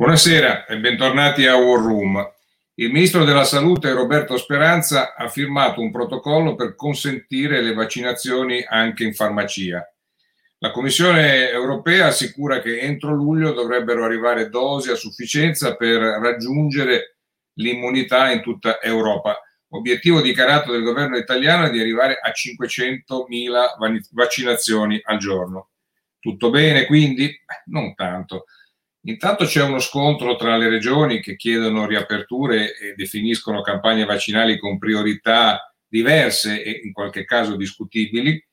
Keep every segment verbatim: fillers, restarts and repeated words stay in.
Buonasera e bentornati a War Room. Il Ministro della Salute Roberto Speranza ha firmato un protocollo per consentire le vaccinazioni anche in farmacia. La Commissione Europea assicura che entro luglio dovrebbero arrivare dosi a sufficienza per raggiungere l'immunità in tutta Europa. Obiettivo dichiarato del governo italiano è di arrivare a cinquecentomila vaccinazioni al giorno. Tutto bene quindi? Non tanto. Intanto c'è uno scontro tra le regioni che chiedono riaperture e definiscono campagne vaccinali con priorità diverse e in qualche caso discutibili,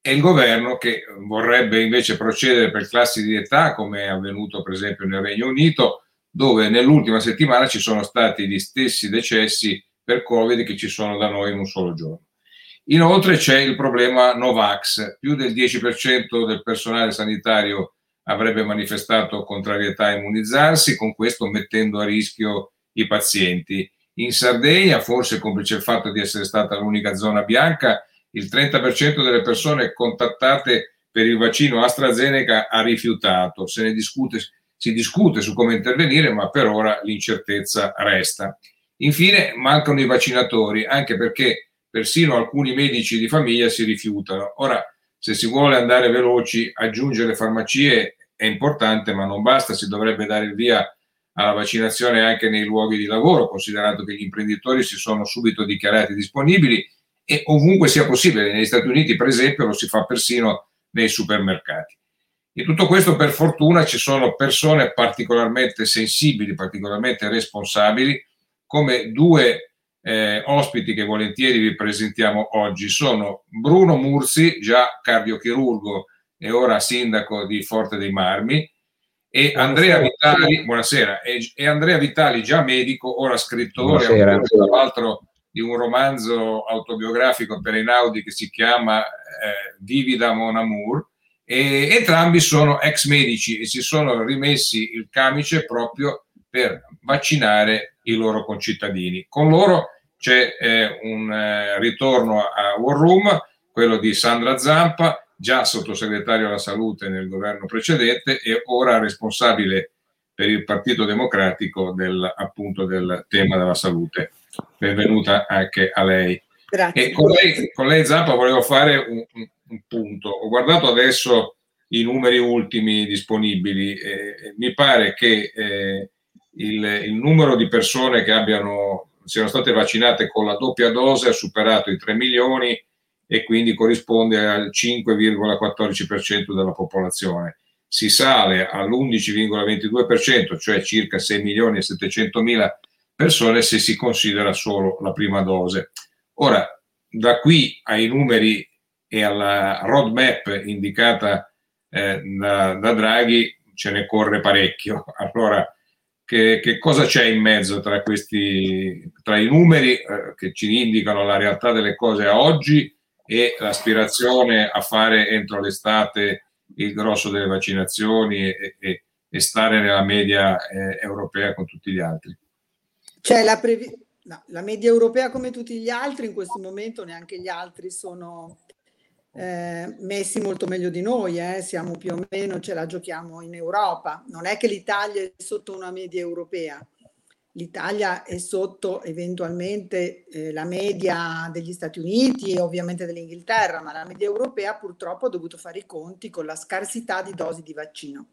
e il governo che vorrebbe invece procedere per classi di età, come è avvenuto per esempio nel Regno Unito, dove nell'ultima settimana ci sono stati gli stessi decessi per Covid che ci sono da noi in un solo giorno. Inoltre c'è il problema Novax: più del dieci per cento del personale sanitario avrebbe manifestato contrarietà a immunizzarsi, con questo mettendo a rischio i pazienti. In Sardegna, forse complice il fatto di essere stata l'unica zona bianca, il trenta per cento delle persone contattate per il vaccino AstraZeneca ha rifiutato. Se ne discute, si discute su come intervenire, ma per ora l'incertezza resta. Infine, mancano i vaccinatori, anche perché persino alcuni medici di famiglia si rifiutano. Ora, se si vuole andare veloci, aggiungere farmacie è importante, ma non basta. Si dovrebbe dare il via alla vaccinazione anche nei luoghi di lavoro, considerato che gli imprenditori si sono subito dichiarati disponibili e ovunque sia possibile. Negli Stati Uniti, per esempio, lo si fa persino nei supermercati. In tutto questo, per fortuna, ci sono persone particolarmente sensibili, particolarmente responsabili, come due Eh, ospiti che volentieri vi presentiamo oggi. Sono Bruno Murzi, già cardiochirurgo e ora sindaco di Forte dei Marmi, e Andrea Vitali, buonasera, e, e Andrea Vitali, già medico, ora scrittore, autore, tra l'altro, di un romanzo autobiografico per Einaudi che si chiama eh, Vivida Mon Amour, e entrambi sono ex medici e si sono rimessi il camice proprio per vaccinare i loro concittadini. Con loro c'è eh, un eh, ritorno a War Room, quello di Sandra Zampa, già sottosegretario alla salute nel governo precedente e ora responsabile per il Partito Democratico del, appunto, del tema della salute. Benvenuta anche a lei. Grazie. E con lei, con lei Zampa volevo fare un, un, un punto. Ho guardato adesso i numeri ultimi disponibili eh, mi pare che eh, Il, il numero di persone che abbiano siano state vaccinate con la doppia dose ha superato i tre milioni e quindi corrisponde al cinque virgola quattordici per cento della popolazione. Si sale all'undici virgola ventidue per cento, cioè circa sei milioni e settecentomila persone se si considera solo la prima dose. Ora, da qui ai numeri e alla roadmap indicata eh, da, da Draghi ce ne corre parecchio. Allora, Che, che cosa c'è in mezzo tra questi tra i numeri eh, che ci indicano la realtà delle cose a oggi e l'aspirazione a fare entro l'estate il grosso delle vaccinazioni e, e, e stare nella media eh, europea con tutti gli altri? Cioè la, previ- no, la media europea come tutti gli altri, in questo momento neanche gli altri sono Eh, messi molto meglio di noi, eh. Siamo più o meno, ce la giochiamo in Europa. Non è che l'Italia è sotto una media europea, l'Italia è sotto eventualmente eh, la media degli Stati Uniti e ovviamente dell'Inghilterra, ma la media europea purtroppo ha dovuto fare i conti con la scarsità di dosi di vaccino.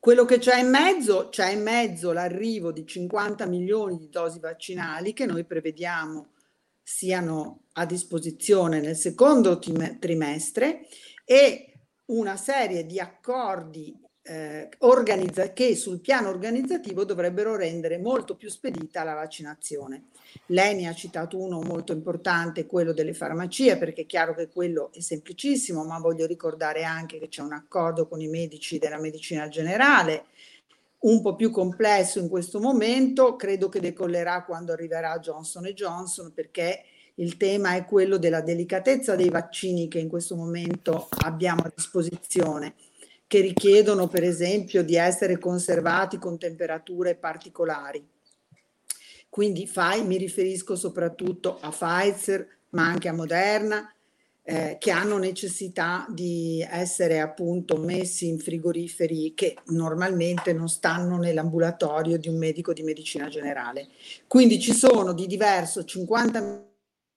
Quello che c'è in mezzo, c'è in mezzo l'arrivo di cinquanta milioni di dosi vaccinali che noi prevediamo siano a disposizione nel secondo trimestre, e una serie di accordi eh, organizza- che sul piano organizzativo dovrebbero rendere molto più spedita la vaccinazione. Lei ne ha citato uno molto importante, quello delle farmacie, perché è chiaro che quello è semplicissimo, ma voglio ricordare anche che c'è un accordo con i medici della medicina generale, un po' più complesso in questo momento. Credo che decollerà quando arriverà Johnson e Johnson, perché il tema è quello della delicatezza dei vaccini che in questo momento abbiamo a disposizione, che richiedono per esempio di essere conservati con temperature particolari. Quindi fai, mi riferisco soprattutto a Pfizer, ma anche a Moderna, eh, che hanno necessità di essere appunto messi in frigoriferi che normalmente non stanno nell'ambulatorio di un medico di medicina generale. Quindi ci sono di diverso cinquanta milioni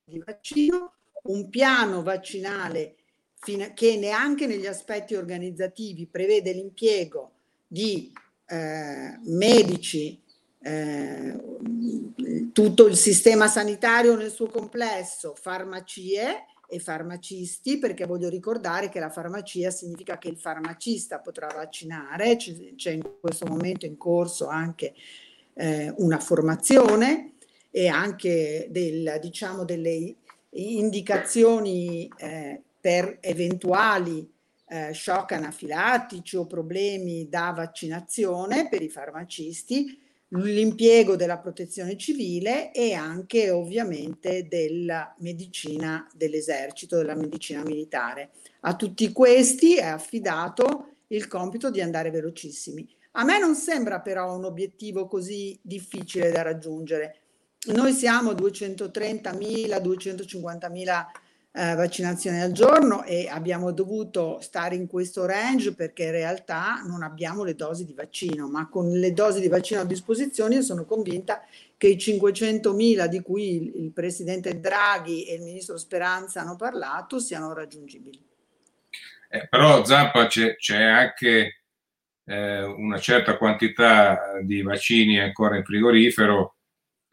di vaccino, un piano vaccinale che neanche negli aspetti organizzativi prevede l'impiego di eh, medici, eh, tutto il sistema sanitario nel suo complesso, farmacie e farmacisti, perché voglio ricordare che la farmacia significa che il farmacista potrà vaccinare, c'è in questo momento in corso anche eh, una formazione e anche del, diciamo, delle indicazioni eh, per eventuali eh, shock anafilattici o problemi da vaccinazione per i farmacisti, l'impiego della protezione civile e anche ovviamente della medicina dell'esercito, della medicina militare. A tutti questi è affidato il compito di andare velocissimi. A me non sembra però un obiettivo così difficile da raggiungere. Noi siamo a duecentotrentamila, duecentocinquantamila eh, vaccinazioni al giorno e abbiamo dovuto stare in questo range perché in realtà non abbiamo le dosi di vaccino, ma con le dosi di vaccino a disposizione io sono convinta che i cinquecentomila di cui il, il presidente Draghi e il ministro Speranza hanno parlato siano raggiungibili. Eh, però Zampa c'è, c'è anche eh, una certa quantità di vaccini ancora in frigorifero,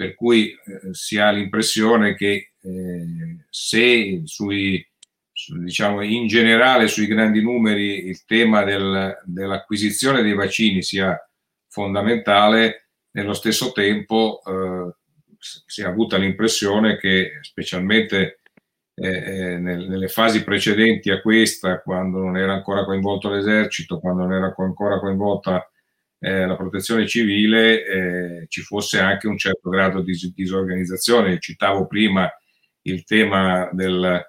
per cui eh, si ha l'impressione che eh, se sui, su, diciamo, in generale sui grandi numeri il tema del, dell'acquisizione dei vaccini sia fondamentale, nello stesso tempo eh, si è avuta l'impressione che specialmente eh, nel, nelle fasi precedenti a questa, quando non era ancora coinvolto l'esercito, quando non era ancora coinvolta Eh, la protezione civile, eh, ci fosse anche un certo grado di disorganizzazione. Citavo prima il tema del,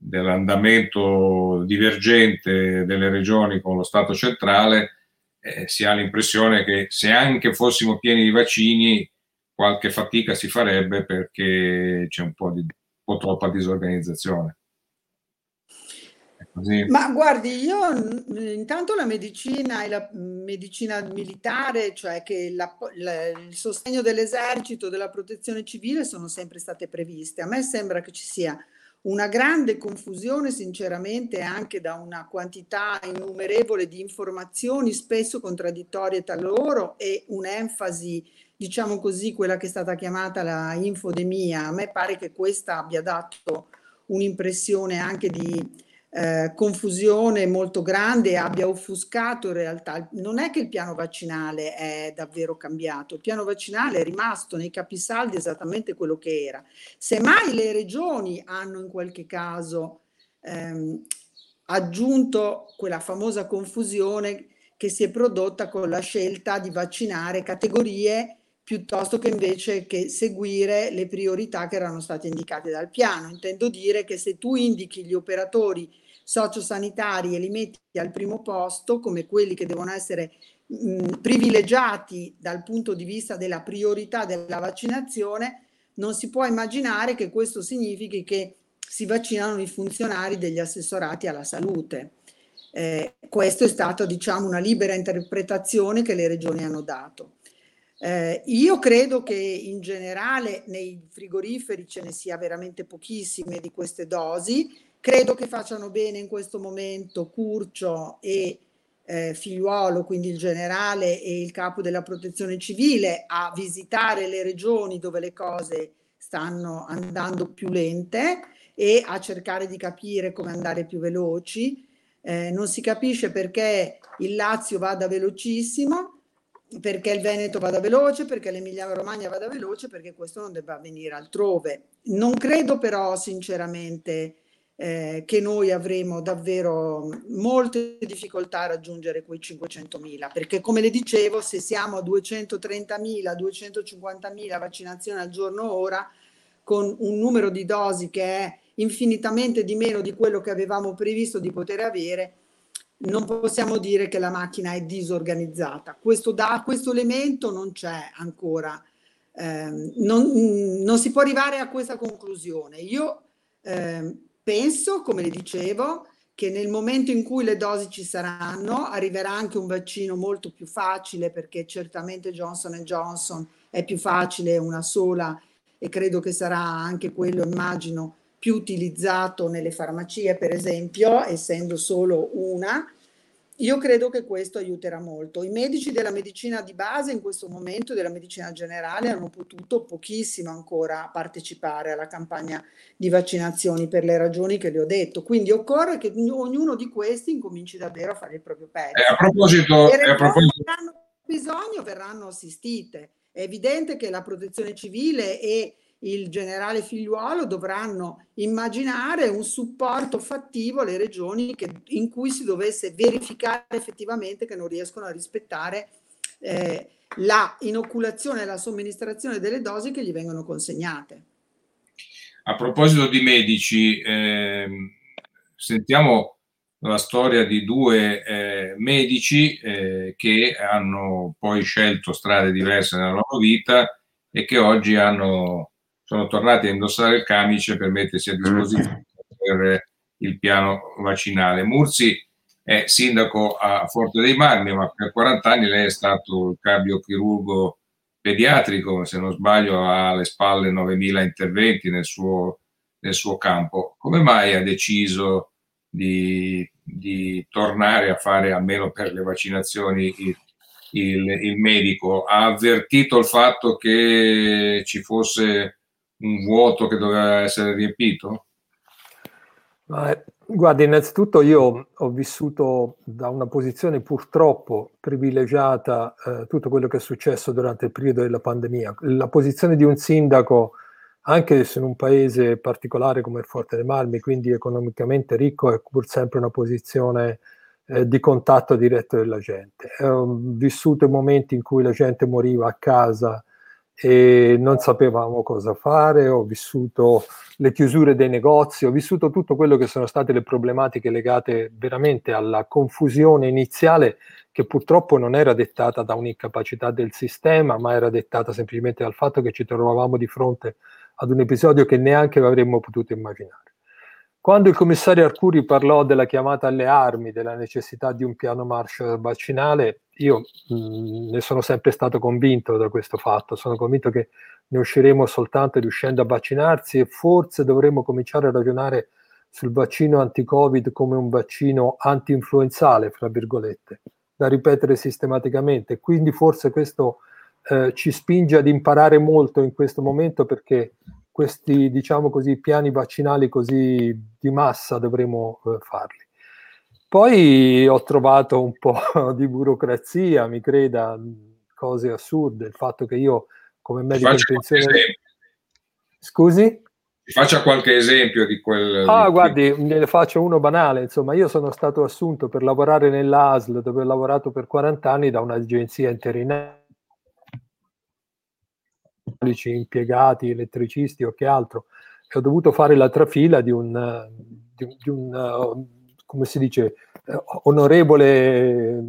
dell'andamento divergente delle regioni con lo Stato centrale. Eh, si ha l'impressione che se anche fossimo pieni di vaccini qualche fatica si farebbe perché c'è un po' di un po' troppa disorganizzazione. Sì. Ma guardi, io intanto la medicina e la medicina militare, cioè che la, la, il sostegno dell'esercito, della protezione civile sono sempre state previste. A me sembra che ci sia una grande confusione, sinceramente, anche da una quantità innumerevole di informazioni, spesso contraddittorie tra loro, e un'enfasi, diciamo così, quella che è stata chiamata la infodemia. A me pare che questa abbia dato un'impressione anche di Eh, confusione molto grande, abbia offuscato in realtà. Non è che il piano vaccinale è davvero cambiato, il piano vaccinale è rimasto nei capisaldi esattamente quello che era. Semmai le regioni hanno in qualche caso ehm, aggiunto quella famosa confusione che si è prodotta con la scelta di vaccinare categorie piuttosto che invece che seguire le priorità che erano state indicate dal piano. Intendo dire che se tu indichi gli operatori sociosanitari e li metti al primo posto come quelli che devono essere mh, privilegiati dal punto di vista della priorità della vaccinazione, non si può immaginare che questo significhi che si vaccinano i funzionari degli assessorati alla salute. Eh, questo è stato, diciamo, una libera interpretazione che le regioni hanno dato. Eh, io credo che in generale nei frigoriferi ce ne sia veramente pochissime di queste dosi. Credo che facciano bene in questo momento Curcio e eh, Figliuolo, quindi il generale e il capo della protezione civile, a visitare le regioni dove le cose stanno andando più lente e a cercare di capire come andare più veloci. Eh, non si capisce perché il Lazio vada velocissimo, perché il Veneto vada veloce, perché l'Emilia Romagna vada veloce, perché questo non debba avvenire altrove. Non credo però sinceramente eh, che noi avremo davvero molte difficoltà a raggiungere quei cinquecentomila, perché come le dicevo, se siamo a duecentotrentamila, duecentocinquantamila vaccinazioni al giorno ora, con un numero di dosi che è infinitamente di meno di quello che avevamo previsto di poter avere, non possiamo dire che la macchina è disorganizzata. Questo, da, questo elemento non c'è ancora, eh, non, non si può arrivare a questa conclusione. Io eh, Penso, come le dicevo, che nel momento in cui le dosi ci saranno, arriverà anche un vaccino molto più facile, perché certamente Johnson and Johnson è più facile, una sola, e credo che sarà anche quello, immagino, più utilizzato nelle farmacie, per esempio, essendo solo una. Io credo che questo aiuterà molto. I medici della medicina di base in questo momento, della medicina generale, hanno potuto pochissimo ancora partecipare alla campagna di vaccinazioni per le ragioni che le ho detto. Quindi occorre che ognuno di questi incominci davvero a fare il proprio pezzo. Eh, a proposito, e le persone che hanno bisogno verranno assistite. È evidente che la Protezione Civile e il generale Figliuolo dovranno immaginare un supporto fattivo alle regioni che, in cui si dovesse verificare effettivamente che non riescono a rispettare eh, la inoculazione e la somministrazione delle dosi che gli vengono consegnate. A proposito di medici, eh, sentiamo la storia di due eh, medici eh, che hanno poi scelto strade diverse nella loro vita e che oggi hanno... sono tornati a indossare il camice per mettersi a disposizione per il piano vaccinale. Murzi è sindaco a Forte dei Marmi, ma per quaranta anni lei è stato il cardiochirurgo pediatrico, se non sbaglio ha alle spalle novemila interventi nel suo, nel suo campo. Come mai ha deciso di, di tornare a fare, almeno per le vaccinazioni, il il, il medico? Ha avvertito il fatto che ci fosse un vuoto che doveva essere riempito? Eh, guarda, innanzitutto io ho vissuto da una posizione purtroppo privilegiata eh, tutto quello che è successo durante il periodo della pandemia. La posizione di un sindaco, anche se in un paese particolare come il Forte dei Marmi, quindi economicamente ricco, è pur sempre una posizione eh, di contatto diretto della gente. Eh, ho vissuto i momenti in cui la gente moriva a casa e non sapevamo cosa fare, ho vissuto le chiusure dei negozi, ho vissuto tutto quello che sono state le problematiche legate veramente alla confusione iniziale, che purtroppo non era dettata da un'incapacità del sistema, ma era dettata semplicemente dal fatto che ci trovavamo di fronte ad un episodio che neanche avremmo potuto immaginare. Quando il commissario Arcuri parlò della chiamata alle armi, della necessità di un piano Marshall vaccinale, io mh, ne sono sempre stato convinto da questo fatto, sono convinto che ne usciremo soltanto riuscendo a vaccinarsi, e forse dovremmo cominciare a ragionare sul vaccino anti-Covid come un vaccino anti-influenzale, fra virgolette, da ripetere sistematicamente. Quindi forse questo eh, ci spinge ad imparare molto in questo momento, perché questi, diciamo così, piani vaccinali così di massa dovremo eh, farli. Poi ho trovato un po' di burocrazia, mi creda, cose assurde. Il fatto che io, come medico in pensione... Scusi? Ti faccia qualche esempio di quel... Ah, guardi, ne faccio uno banale. Insomma, io sono stato assunto per lavorare nell'A S L, dove ho lavorato per quaranta anni, da un'agenzia interinale, impiegati, elettricisti o che altro, e ho dovuto fare la trafila di un... Di, di un come si dice, eh, onorevole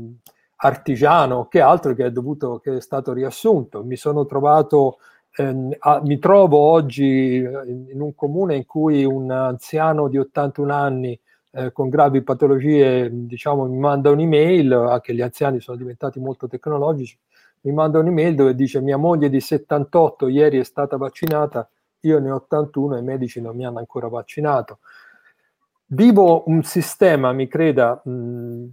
artigiano, che altro, che è dovuto, che è stato riassunto. Mi sono trovato, eh, a, mi trovo oggi in un comune in cui un anziano di ottantuno anni eh, con gravi patologie, diciamo, mi manda un'email, anche gli anziani sono diventati molto tecnologici, mi manda un'email dove dice: mia moglie di settantotto ieri è stata vaccinata, io ne ho ottantuno e i medici non mi hanno ancora vaccinato. Vivo un sistema, mi creda, mh,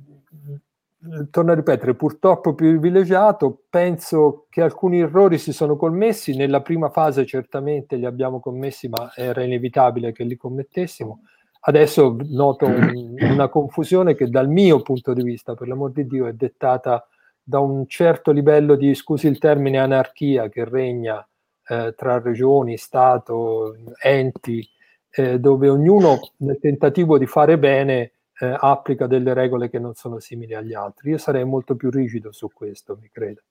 torno a ripetere, purtroppo privilegiato. Penso che alcuni errori si sono commessi, nella prima fase certamente li abbiamo commessi, ma era inevitabile che li commettessimo. Adesso noto un, una confusione che, dal mio punto di vista, per l'amor di Dio, è dettata da un certo livello di, scusi il termine, anarchia che regna eh, tra regioni, Stato, enti, Eh, dove ognuno, nel tentativo di fare bene, eh, applica delle regole che non sono simili agli altri. Io sarei molto più rigido su questo, mi credo.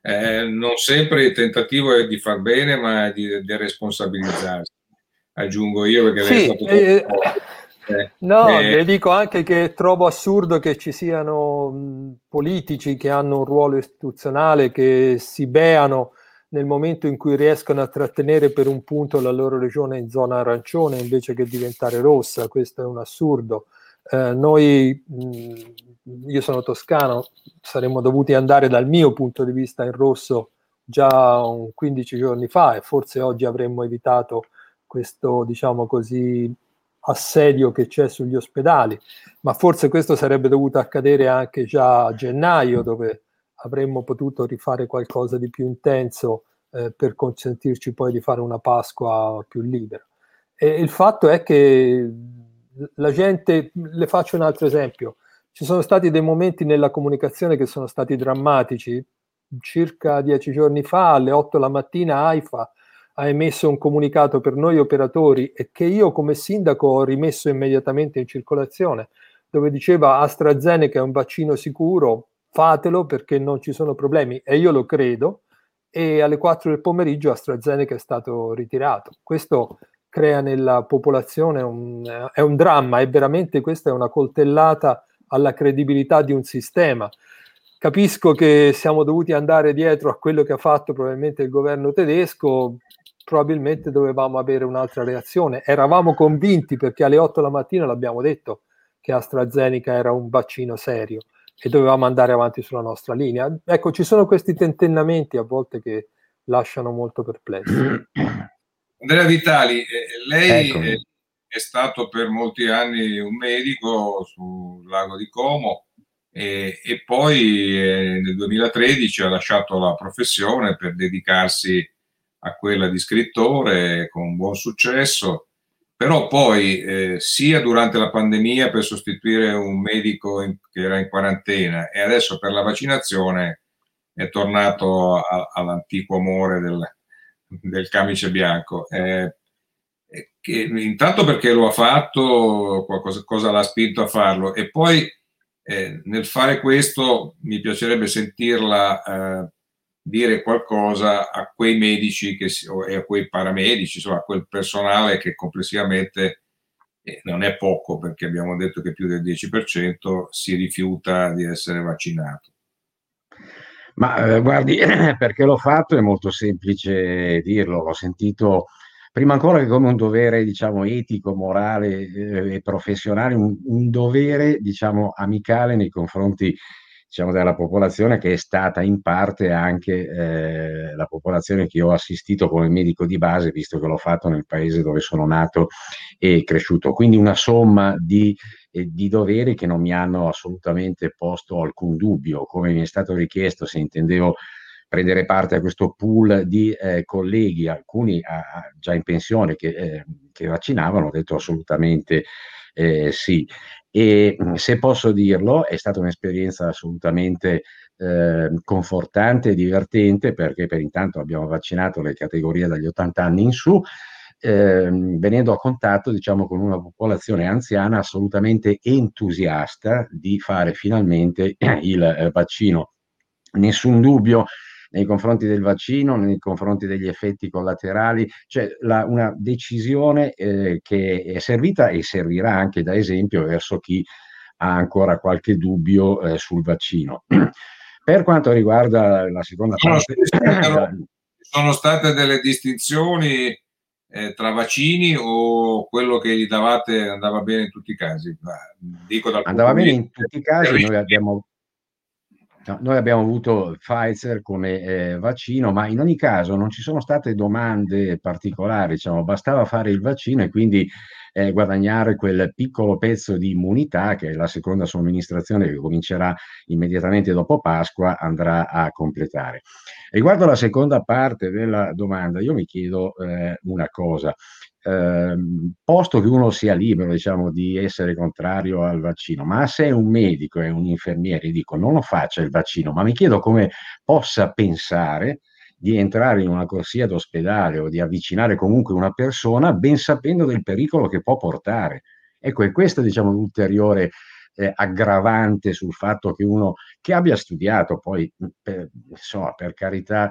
Eh, non sempre il tentativo è di far bene, ma è di deresponsabilizzarsi, aggiungo io, perché sì, lei è stato eh, eh, no, eh, le dico anche che trovo assurdo che ci siano mh, politici che hanno un ruolo istituzionale, che si beano nel momento in cui riescono a trattenere per un punto la loro regione in zona arancione invece che diventare rossa. Questo è un assurdo. Eh, noi, mh, io sono toscano, saremmo dovuti andare dal mio punto di vista in rosso già un quindici giorni fa, e forse oggi avremmo evitato questo, diciamo così, assedio che c'è sugli ospedali, ma forse questo sarebbe dovuto accadere anche già a gennaio, dove avremmo potuto rifare qualcosa di più intenso eh, per consentirci poi di fare una Pasqua più libera. E il fatto è che la gente, le faccio un altro esempio, ci sono stati dei momenti nella comunicazione che sono stati drammatici. Circa dieci giorni fa, alle otto la mattina, AIFA ha emesso un comunicato per noi operatori, e che io come sindaco ho rimesso immediatamente in circolazione, dove diceva: AstraZeneca è un vaccino sicuro, fatelo perché non ci sono problemi, e io lo credo, e alle quattro del pomeriggio AstraZeneca è stato ritirato. Questo crea nella popolazione un, è un dramma, e veramente questa è una coltellata alla credibilità di un sistema. Capisco che siamo dovuti andare dietro a quello che ha fatto probabilmente il governo tedesco, probabilmente dovevamo avere un'altra reazione. Eravamo convinti, perché alle otto la mattina l'abbiamo detto, che AstraZeneca era un vaccino serio e dovevamo andare avanti sulla nostra linea. Ecco, ci sono questi tentennamenti a volte che lasciano molto perplessi. Andrea Vitali, lei è, è stato per molti anni un medico sul lago di Como, e, e poi eh, nel duemilatredici ha lasciato la professione per dedicarsi a quella di scrittore con buon successo, però poi eh, sia durante la pandemia per sostituire un medico in, che era in quarantena, e adesso per la vaccinazione è tornato a, all'antico amore del, del camice bianco. Eh, che, intanto perché lo ha fatto, qualcosa, cosa l'ha spinto a farlo, e poi eh, nel fare questo mi piacerebbe sentirla eh, dire qualcosa a quei medici che, e a quei paramedici, insomma a quel personale che complessivamente eh, non è poco, perché abbiamo detto che più del dieci per cento si rifiuta di essere vaccinato. Ma eh, guardi, perché l'ho fatto è molto semplice dirlo, l'ho sentito prima ancora che come un dovere, diciamo, etico, morale eh, e professionale, un, un dovere, diciamo, amicale nei confronti, diciamo, della popolazione, che è stata in parte anche eh, la popolazione che io ho assistito come medico di base, visto che l'ho fatto nel paese dove sono nato e cresciuto. Quindi una somma di, eh, di doveri che non mi hanno assolutamente posto alcun dubbio, come mi è stato richiesto se intendevo prendere parte a questo pool di eh, colleghi, alcuni ah, già in pensione che, eh, che vaccinavano, ho detto assolutamente eh, sì. E se posso dirlo, è stata un'esperienza assolutamente eh, confortante e divertente, perché per intanto abbiamo vaccinato le categorie dagli ottanta anni in su, eh, venendo a contatto, diciamo, con una popolazione anziana assolutamente entusiasta di fare finalmente il eh, vaccino. Nessun dubbio nei confronti del vaccino, nei confronti degli effetti collaterali, cioè la, una decisione eh, che è servita e servirà anche da esempio verso chi ha ancora qualche dubbio eh, sul vaccino. Per quanto riguarda la seconda parte... Sono, sono state delle distinzioni eh, tra vaccini, o quello che gli davate andava bene in tutti i casi? Dico dal andava bene in tutti i casi, noi abbiamo... No, noi abbiamo avuto Pfizer come eh, vaccino, ma in ogni caso non ci sono state domande particolari, diciamo, bastava fare il vaccino e quindi eh, guadagnare quel piccolo pezzo di immunità che la seconda somministrazione, che comincerà immediatamente dopo Pasqua, andrà a completare. Riguardo alla seconda parte della domanda, io mi chiedo eh, una cosa. Eh, posto che uno sia libero, diciamo, di essere contrario al vaccino, ma se è un medico e un infermiere, dico, non lo faccia il vaccino, ma mi chiedo come possa pensare di entrare in una corsia d'ospedale o di avvicinare comunque una persona ben sapendo del pericolo che può portare. Ecco, e questo è, diciamo, l'ulteriore eh, aggravante sul fatto che uno che abbia studiato, poi per, insomma, per carità,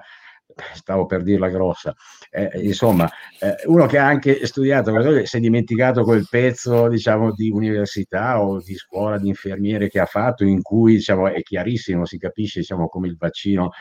stavo per dirla grossa, eh, insomma, eh, uno che ha anche studiato, si è dimenticato quel pezzo, diciamo, di università o di scuola di infermiere che ha fatto, in cui, diciamo, è chiarissimo, si capisce, diciamo, come il vaccino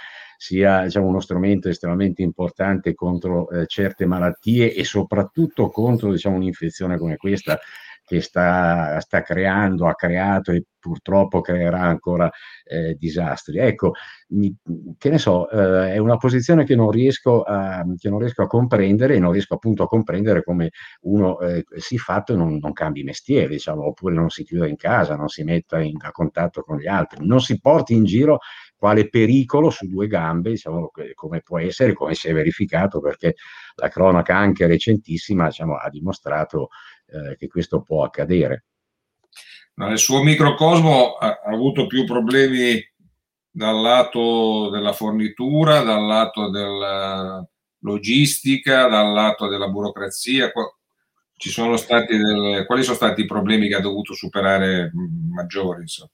sia, diciamo, uno strumento estremamente importante contro eh, certe malattie e soprattutto contro, diciamo, un'infezione come questa, che sta, sta creando, ha creato e purtroppo creerà ancora eh, disastri. Ecco, mi, che ne so, eh, è una posizione che non riesco a, che non riesco a comprendere, e non riesco appunto a comprendere come uno eh, si fatto non, non cambi mestiere, diciamo, oppure non si chiuda in casa, non si metta in, a contatto con gli altri, non si porti in giro quale pericolo su due gambe, diciamo, come può essere, come si è verificato, perché la cronaca anche recentissima, diciamo, ha dimostrato eh, che questo può accadere. No, nel suo microcosmo ha, ha avuto più problemi dal lato della fornitura, dal lato della logistica, dal lato della burocrazia. Ci sono stati del, quali sono stati i problemi che ha dovuto superare maggiori, insomma?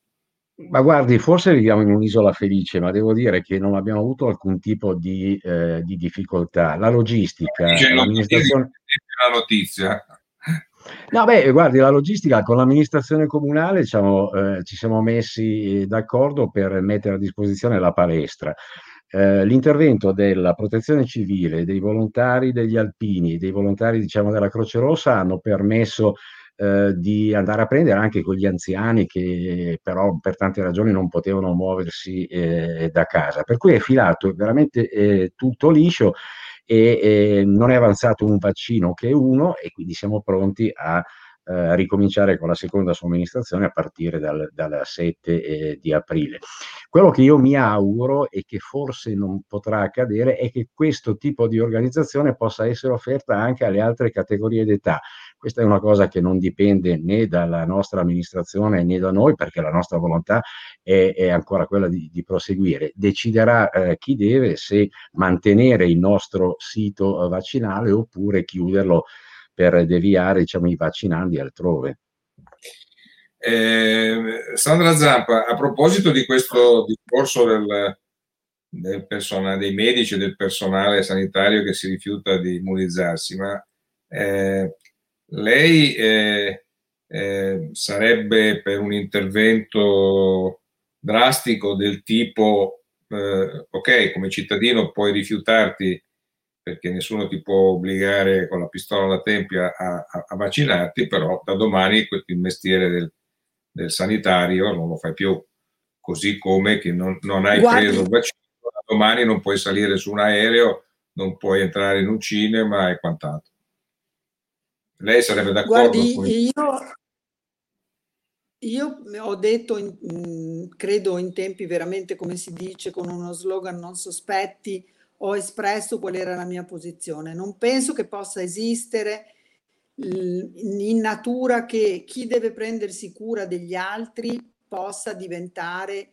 Ma guardi, forse viviamo in un'isola felice, ma devo dire che non abbiamo avuto alcun tipo di, eh, di difficoltà. La logistica, c'è l'amministrazione... la notizia. No, beh, guardi, la logistica con l'amministrazione comunale, diciamo, eh, ci siamo messi d'accordo per mettere a disposizione la palestra. Eh, l'intervento della Protezione Civile, dei volontari degli alpini, dei volontari, diciamo, della Croce Rossa hanno permesso Eh, di andare a prendere anche quegli anziani che però per tante ragioni non potevano muoversi eh, da casa, per cui è filato veramente eh, tutto liscio e eh, non è avanzato un vaccino che uno, e quindi siamo pronti a eh, ricominciare con la seconda somministrazione a partire dal, dal sette eh, di aprile. Quello che io mi auguro, e che forse non potrà accadere, è che questo tipo di organizzazione possa essere offerta anche alle altre categorie d'età. Questa è una cosa che non dipende né dalla nostra amministrazione né da noi, perché la nostra volontà è, è ancora quella di, di proseguire. Deciderà eh, chi deve, se mantenere il nostro sito eh, vaccinale oppure chiuderlo per deviare, diciamo, i vaccinandi altrove. Eh, Sandra Zampa, a proposito di questo discorso del, del persona, dei medici e del personale sanitario che si rifiuta di immunizzarsi, ma... Eh, Lei eh, eh, sarebbe per un intervento drastico del tipo eh, ok, come cittadino puoi rifiutarti perché nessuno ti può obbligare con la pistola alla tempia a, a, a vaccinarti, però da domani il mestiere del, del sanitario non lo fai più, così come che non, non hai Guardi. preso il vaccino, da domani non puoi salire su un aereo, non puoi entrare in un cinema e quant'altro. Lei sarebbe d'accordo? Guardi, con... io, io ho detto, in, credo in tempi veramente, come si dice, con uno slogan non sospetti, ho espresso qual era la mia posizione. Non penso che possa esistere in natura che chi deve prendersi cura degli altri possa diventare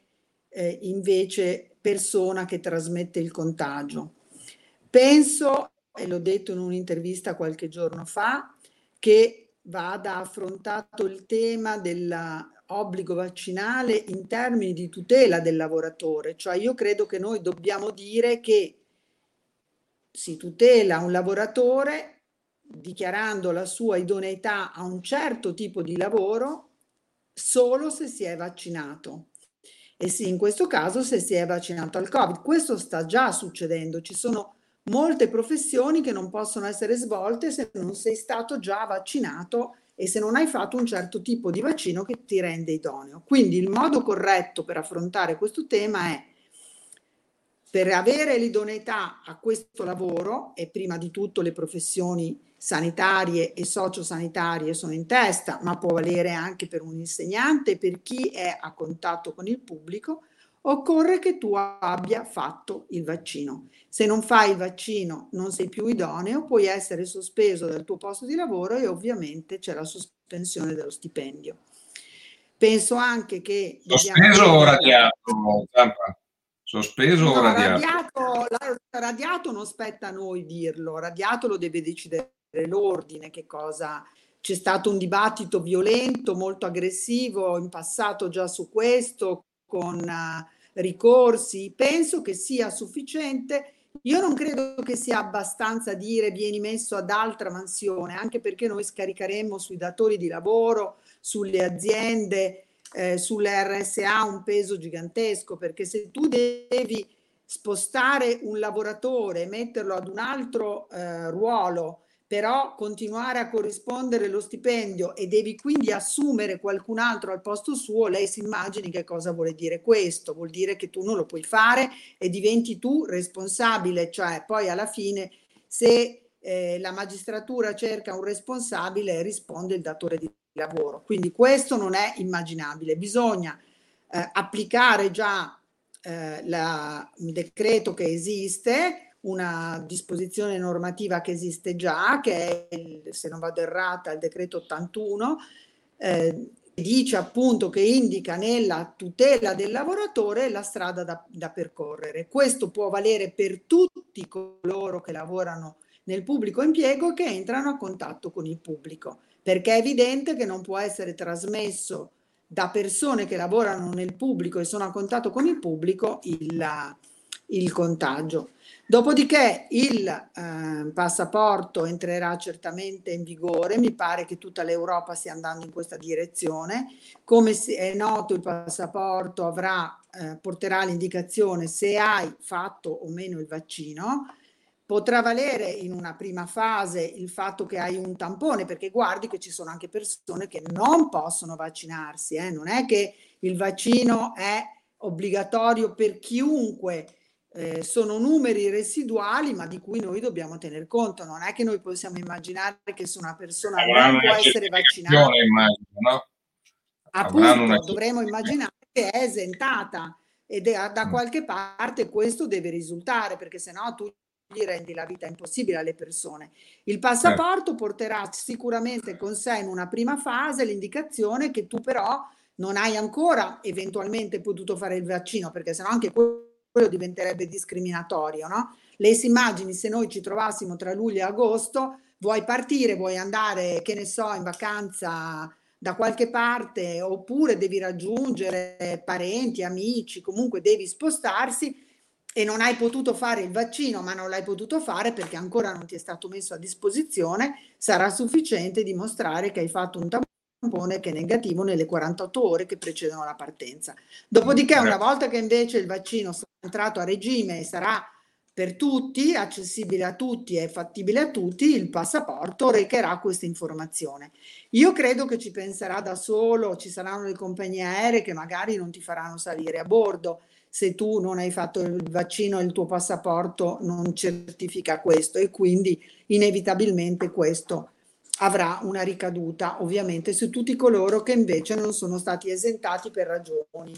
eh, invece persona che trasmette il contagio. Penso, e l'ho detto in un'intervista qualche giorno fa, che vada affrontato il tema dell'obbligo vaccinale in termini di tutela del lavoratore. Cioè, io credo che noi dobbiamo dire che si tutela un lavoratore dichiarando la sua idoneità a un certo tipo di lavoro solo se si è vaccinato. E sì, in questo caso se si è vaccinato al Covid. Questo sta già succedendo, ci sono molte professioni che non possono essere svolte se non sei stato già vaccinato e se non hai fatto un certo tipo di vaccino che ti rende idoneo. Quindi il modo corretto per affrontare questo tema è, per avere l'idoneità a questo lavoro, e prima di tutto le professioni sanitarie e sociosanitarie sono in testa, ma può valere anche per un insegnante, per chi è a contatto con il pubblico, occorre che tu abbia fatto il vaccino. Se non fai il vaccino non sei più idoneo, puoi essere sospeso dal tuo posto di lavoro e ovviamente c'è la sospensione dello stipendio. Penso anche che... Sospeso o radiato? Sospeso o radiato? Radiato non spetta a noi dirlo, radiato lo deve decidere l'ordine, che cosa... C'è stato un dibattito violento, molto aggressivo, in passato già su questo, con uh, ricorsi. Penso che sia sufficiente. Io non credo che sia abbastanza dire vieni messo ad altra mansione, anche perché noi scaricheremmo sui datori di lavoro, sulle aziende, eh, sulle R S A un peso gigantesco, perché se tu devi spostare un lavoratore, metterlo ad un altro eh, ruolo, però continuare a corrispondere lo stipendio e devi quindi assumere qualcun altro al posto suo, lei si immagini che cosa vuole dire questo. Vuol dire che tu non lo puoi fare e diventi tu responsabile, cioè poi alla fine se eh, la magistratura cerca un responsabile risponde il datore di lavoro. Quindi questo non è immaginabile, bisogna eh, applicare già eh, la, un decreto che esiste, una disposizione normativa che esiste già, che è, il, se non vado errata, il decreto ottantuno, eh, dice appunto che indica nella tutela del lavoratore la strada da, da percorrere. Questo può valere per tutti coloro che lavorano nel pubblico impiego e che entrano a contatto con il pubblico, perché è evidente che non può essere trasmesso da persone che lavorano nel pubblico e sono a contatto con il pubblico il, il contagio. Dopodiché il eh, passaporto entrerà certamente in vigore, mi pare che tutta l'Europa stia andando in questa direzione. Come è noto, il passaporto avrà, eh, porterà l'indicazione se hai fatto o meno il vaccino. Potrà valere in una prima fase il fatto che hai un tampone, perché guardi che ci sono anche persone che non possono vaccinarsi, eh? Non è che il vaccino è obbligatorio per chiunque. Eh, sono numeri residuali ma di cui noi dobbiamo tener conto, non è che noi possiamo immaginare che se una persona Avranno non può essere vaccinata, immagino, no? Appunto, dovremo immaginare che è esentata e da, da qualche parte questo deve risultare, perché sennò tu gli rendi la vita impossibile alle persone. Il passaporto eh. porterà sicuramente con sé in una prima fase l'indicazione che tu però non hai ancora eventualmente potuto fare il vaccino, perché sennò anche questo quello diventerebbe discriminatorio, no? Lei si immagini se noi ci trovassimo tra luglio e agosto, vuoi partire, vuoi andare, che ne so, in vacanza da qualche parte, oppure devi raggiungere parenti, amici, comunque devi spostarsi e non hai potuto fare il vaccino, ma non l'hai potuto fare perché ancora non ti è stato messo a disposizione, sarà sufficiente dimostrare che hai fatto un tabù che è negativo nelle quarantotto ore che precedono la partenza. Dopodiché, una volta che invece il vaccino sarà entrato a regime e sarà per tutti, accessibile a tutti e fattibile a tutti, il passaporto recherà questa informazione. Io credo che ci penserà da solo, ci saranno le compagnie aeree che magari non ti faranno salire a bordo se tu non hai fatto il vaccino e il tuo passaporto non certifica questo, e quindi inevitabilmente questo avrà una ricaduta ovviamente su tutti coloro che invece non sono stati esentati per ragioni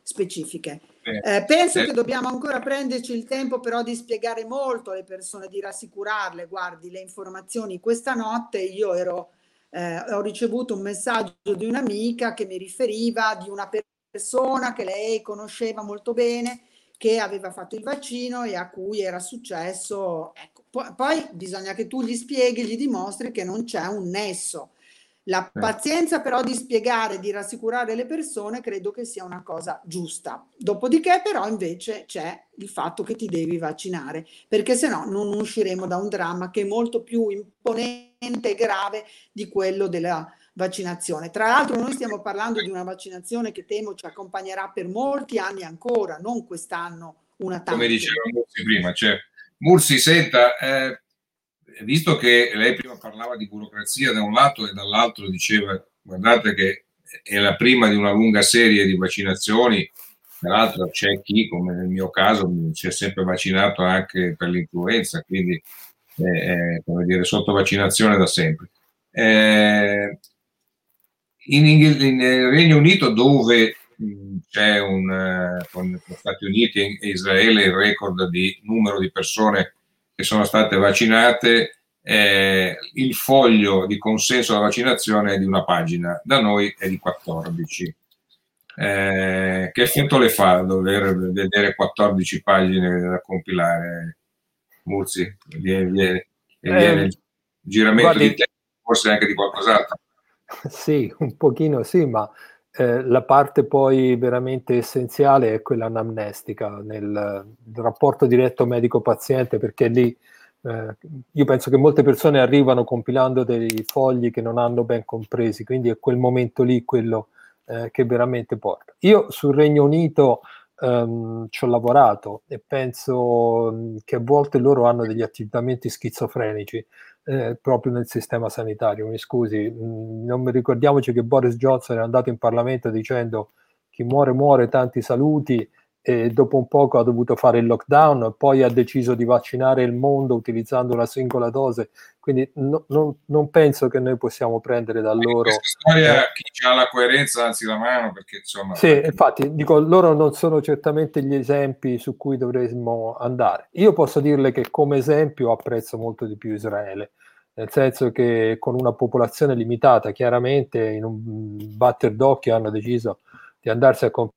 specifiche. Eh, penso eh. che dobbiamo ancora prenderci il tempo però di spiegare molto alle persone, di rassicurarle. Guardi, le informazioni questa notte io ero eh, ho ricevuto un messaggio di un'amica che mi riferiva di una persona che lei conosceva molto bene, che aveva fatto il vaccino e a cui era successo, ecco, po- poi bisogna che tu gli spieghi, gli dimostri che non c'è un nesso. La pazienza però di spiegare, di rassicurare le persone, credo che sia una cosa giusta. Dopodiché però invece c'è il fatto che ti devi vaccinare, perché se no non usciremo da un dramma che è molto più imponente e grave di quello della vaccinazione. Tra l'altro noi stiamo parlando di una vaccinazione che temo ci accompagnerà per molti anni ancora, non quest'anno una tantum. Come diceva Murzi prima, cioè, Murzi, senta, eh, visto che lei prima parlava di burocrazia da un lato e dall'altro diceva guardate che è la prima di una lunga serie di vaccinazioni, tra l'altro c'è chi, come nel mio caso, si è sempre vaccinato anche per l'influenza, quindi eh, come dire, sotto vaccinazione da sempre. Eh, In, Inghil- in Regno Unito, dove mh, c'è un uh, con gli Stati Uniti e Israele il record di numero di persone che sono state vaccinate, eh, il foglio di consenso alla vaccinazione è di una pagina, da noi è di quattordici. Eh, che effetto le fa dover vedere quattordici pagine da compilare, Murzi? Viene eh, il giramento guardi. Di tempo, forse anche di qualcos'altro. Sì, un pochino sì, ma eh, la parte poi veramente essenziale è quella anamnestica, nel, nel rapporto diretto medico-paziente, perché lì eh, io penso che molte persone arrivano compilando dei fogli che non hanno ben compresi, quindi è quel momento lì quello eh, che veramente porta. Io sul Regno Unito um, ci ho lavorato e penso che a volte loro hanno degli atteggiamenti schizofrenici eh, proprio nel sistema sanitario. Mi scusi, mh, non ricordiamoci che Boris Johnson è andato in Parlamento dicendo chi muore muore, tanti saluti, e dopo un poco ha dovuto fare il lockdown, poi ha deciso di vaccinare il mondo utilizzando una singola dose, quindi no, no, non penso che noi possiamo prendere da loro questa storia, eh, chi ha la coerenza alzi la mano, perché insomma sì, perché... infatti dico, loro non sono certamente gli esempi su cui dovremmo andare. Io posso dirle che come esempio apprezzo molto di più Israele, nel senso che con una popolazione limitata chiaramente in un batter d'occhio hanno deciso di andarsi a comp-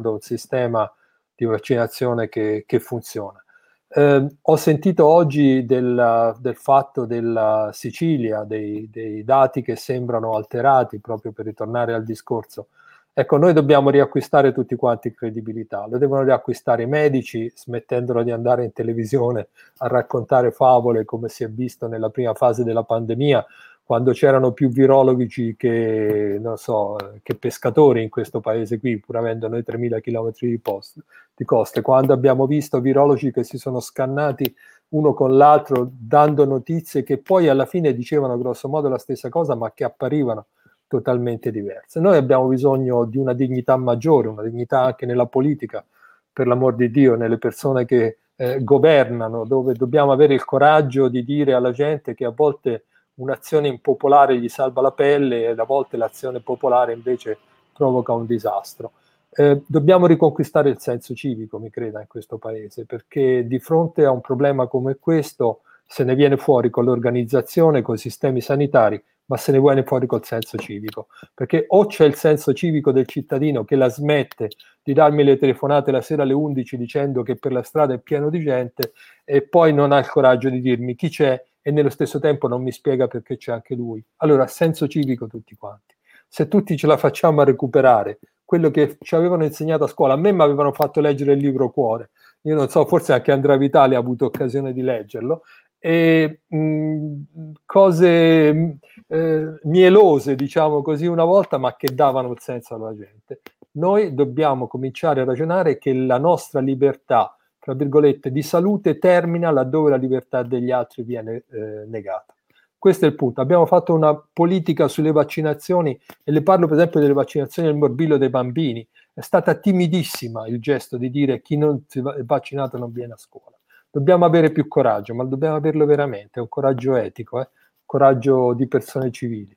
un sistema di vaccinazione che, che funziona. Eh, ho sentito oggi del, del fatto della Sicilia, dei, dei dati che sembrano alterati, proprio per ritornare al discorso. Ecco, noi dobbiamo riacquistare tutti quanti credibilità, lo devono riacquistare i medici, smettendola di andare in televisione a raccontare favole, come si è visto nella prima fase della pandemia, quando c'erano più virologi che, non so, che pescatori in questo paese qui, pur avendo noi tremila chilometri di, post, di coste, quando abbiamo visto virologi che si sono scannati uno con l'altro, dando notizie che poi alla fine dicevano grosso modo la stessa cosa, ma che apparivano totalmente diverse. Noi abbiamo bisogno di una dignità maggiore, una dignità anche nella politica, per l'amor di Dio, nelle persone che eh, governano, dove dobbiamo avere il coraggio di dire alla gente che a volte un'azione impopolare gli salva la pelle e a volte l'azione popolare invece provoca un disastro. Eh, dobbiamo riconquistare il senso civico, mi creda, in questo paese, perché di fronte a un problema come questo se ne viene fuori con l'organizzazione, con i sistemi sanitari, ma se ne viene fuori col senso civico, perché o c'è il senso civico del cittadino che la smette di darmi le telefonate la sera alle undici dicendo che per la strada è pieno di gente e poi non ha il coraggio di dirmi chi c'è e nello stesso tempo non mi spiega perché c'è anche lui. Allora, senso civico tutti quanti. Se tutti ce la facciamo a recuperare quello che ci avevano insegnato a scuola, a me mi avevano fatto leggere il libro Cuore, io non so, forse anche Andrea Vitali ha avuto occasione di leggerlo, e mh, cose eh, mielose, diciamo così, una volta, ma che davano il senso alla gente. Noi dobbiamo cominciare a ragionare che la nostra libertà, tra virgolette, di salute termina laddove la libertà degli altri viene eh, negata. Questo è il punto. Abbiamo fatto una politica sulle vaccinazioni e le parlo per esempio delle vaccinazioni del morbillo dei bambini. È stata timidissima il gesto di dire chi non si è vaccinato non viene a scuola. Dobbiamo avere più coraggio, ma dobbiamo averlo veramente, è un coraggio etico, eh? Coraggio di persone civili.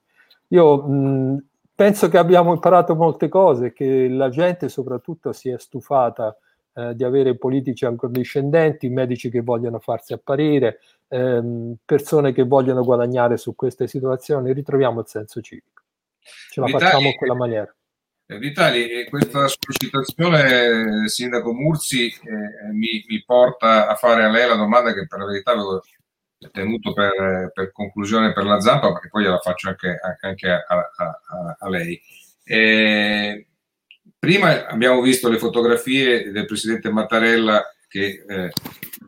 Io mh, penso che abbiamo imparato molte cose, che la gente soprattutto si è stufata Eh, di avere politici accondiscendenti, medici che vogliono farsi apparire, ehm, persone che vogliono guadagnare su queste situazioni. Ritroviamo il senso civico, ce la Vitali, facciamo in quella maniera. Vitali, questa sollecitazione, Sindaco Murzi, eh, mi, mi porta a fare a lei la domanda che per la verità avevo tenuto per, per conclusione per la Zampa, perché poi la faccio anche, anche a, a, a, a lei. Eh, Prima abbiamo visto le fotografie del presidente Mattarella che eh,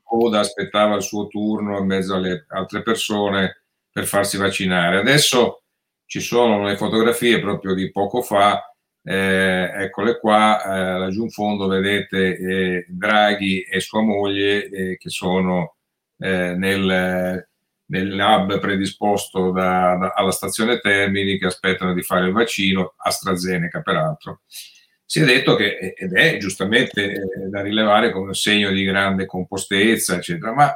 coda aspettava il suo turno in mezzo alle altre persone per farsi vaccinare. Adesso ci sono le fotografie proprio di poco fa, eh, eccole qua, eh, laggiù in fondo vedete eh, Draghi e sua moglie eh, che sono eh, nel, nel lab predisposto da, da, alla stazione Termini, che aspettano di fare il vaccino, AstraZeneca peraltro. Si è detto che, ed è giustamente da rilevare come un segno di grande compostezza, eccetera, ma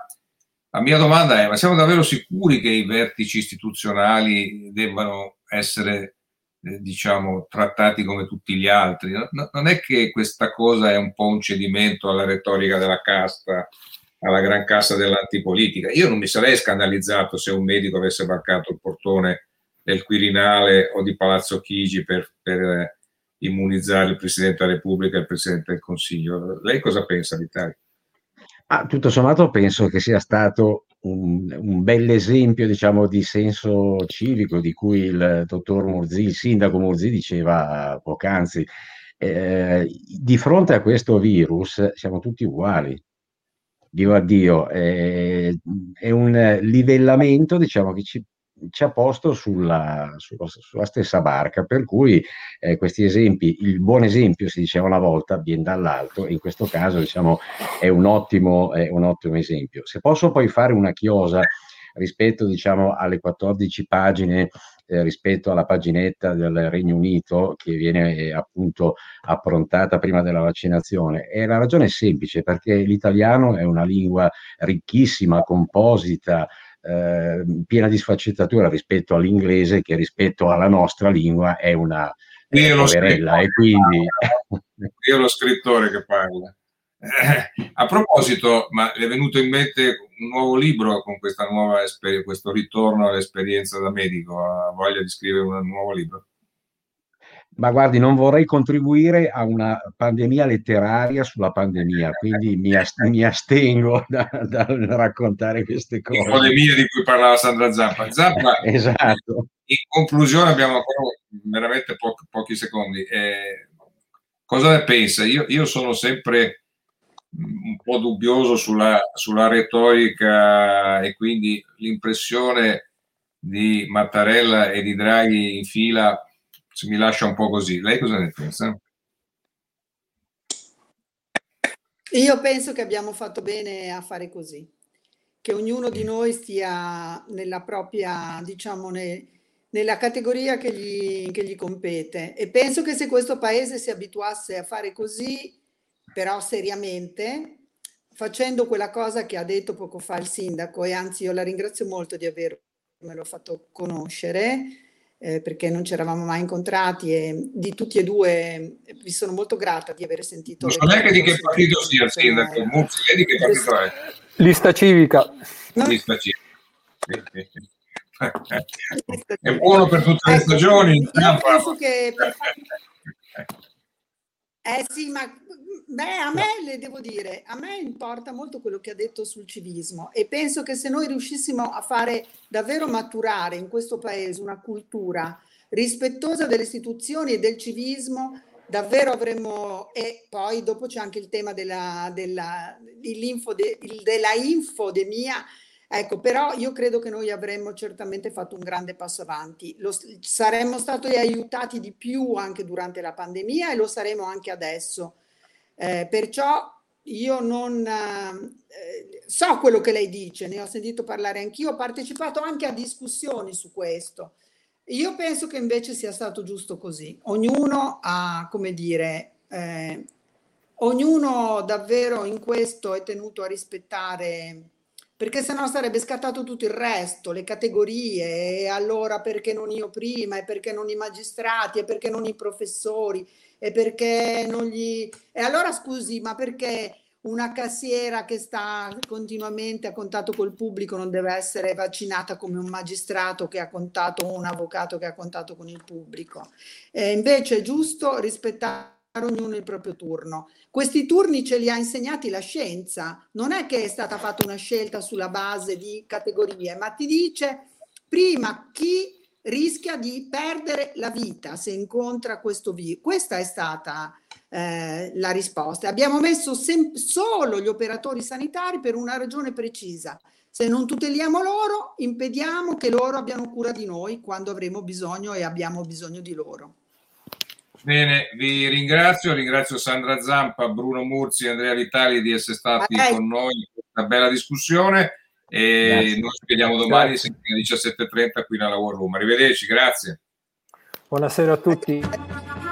la mia domanda è: ma siamo davvero sicuri che i vertici istituzionali debbano essere, eh, diciamo, trattati come tutti gli altri? No, non è che questa cosa è un po' un cedimento alla retorica della casta, alla gran cassa dell'antipolitica? Io non mi sarei scandalizzato se un medico avesse varcato il portone del Quirinale o di Palazzo Chigi per... per immunizzare il Presidente della Repubblica e il Presidente del Consiglio. Lei cosa pensa, Vitali? Ah, tutto sommato penso che sia stato un, un bel esempio, diciamo, di senso civico di cui il dottor Murzi, il sindaco Murzi, diceva poc'anzi. Eh, di fronte a questo virus siamo tutti uguali. Dio a Dio. Eh, è un livellamento, diciamo, che ci ci ha posto sulla, sulla, sulla stessa barca, per cui eh, questi esempi, il buon esempio si diceva una volta, viene dall'alto, in questo caso diciamo è un ottimo, è un ottimo esempio. Se posso poi fare una chiosa rispetto diciamo alle quattordici pagine, eh, rispetto alla paginetta del Regno Unito che viene eh, appunto approntata prima della vaccinazione, e la ragione è semplice, perché l'italiano è una lingua ricchissima, composita, eh, piena di sfaccettatura rispetto all'inglese, che rispetto alla nostra lingua è una eh, poverella, e quindi io è lo scrittore che parla. Eh, a proposito, ma le è venuto in mente un nuovo libro con questa nuova esper- questo ritorno all'esperienza da medico? Ha voglia di scrivere un nuovo libro? Ma guardi, non vorrei contribuire a una pandemia letteraria sulla pandemia, quindi mi, ast- mi astengo da, da raccontare queste cose. Le pandemie di cui parlava Sandra Zampa. Zampa, esatto. In conclusione, abbiamo ancora veramente po- pochi secondi. Eh, cosa ne pensa? Io, io sono sempre un po' dubbioso sulla, sulla retorica, e quindi l'impressione di Mattarella e di Draghi in fila mi lascia un po' così. Lei cosa ne pensa? Io penso che abbiamo fatto bene a fare così, che ognuno di noi stia nella propria, diciamo, ne, nella categoria che gli, che gli compete, e penso che se questo paese si abituasse a fare così, però seriamente, facendo quella cosa che ha detto poco fa il sindaco, e anzi io la ringrazio molto di avermelo fatto conoscere, eh, perché non ci eravamo mai incontrati, e di tutti e due vi sono molto grata di aver sentito. Non so neanche di che partito sia il sindaco, Murzi, lei di che partito è? Lista civica. No? Lista civica. È buono per tutte le stagioni. Io penso che... Eh sì, ma beh, a me, le devo dire, a me importa molto quello che ha detto sul civismo, e penso che se noi riuscissimo a fare davvero maturare in questo paese una cultura rispettosa delle istituzioni e del civismo, davvero avremmo. E poi dopo c'è anche il tema della, della, dell'infode, della infodemia, ecco, però io credo che noi avremmo certamente fatto un grande passo avanti, lo, saremmo stati aiutati di più anche durante la pandemia, e lo saremo anche adesso, eh, perciò io non eh, so quello che lei dice, ne ho sentito parlare anch'io, ho partecipato anche a discussioni su questo. Io penso che invece sia stato giusto così, ognuno ha, come dire, eh, ognuno davvero in questo è tenuto a rispettare, perché sennò sarebbe scattato tutto il resto, le categorie, e allora perché non io prima, e perché non i magistrati, e perché non i professori, e perché non gli... E allora scusi, ma perché una cassiera che sta continuamente a contatto col pubblico non deve essere vaccinata come un magistrato che ha contatto, o un avvocato che ha contatto con il pubblico? E invece è giusto rispettare ognuno il proprio turno. Questi turni ce li ha insegnati la scienza, non è che è stata fatta una scelta sulla base di categorie, ma ti dice prima chi rischia di perdere la vita se incontra questo virus. Questa è stata eh, la risposta. Abbiamo messo sem- solo gli operatori sanitari per una ragione precisa: se non tuteliamo loro, impediamo che loro abbiano cura di noi quando avremo bisogno, e abbiamo bisogno di loro. Bene, vi ringrazio, ringrazio Sandra Zampa, Bruno Murzi e Andrea Vitali di essere stati okay. con noi in questa bella discussione, e grazie. Noi ci vediamo domani alle diciassette e trenta qui nella War Room. Arrivederci, grazie. Buonasera a tutti.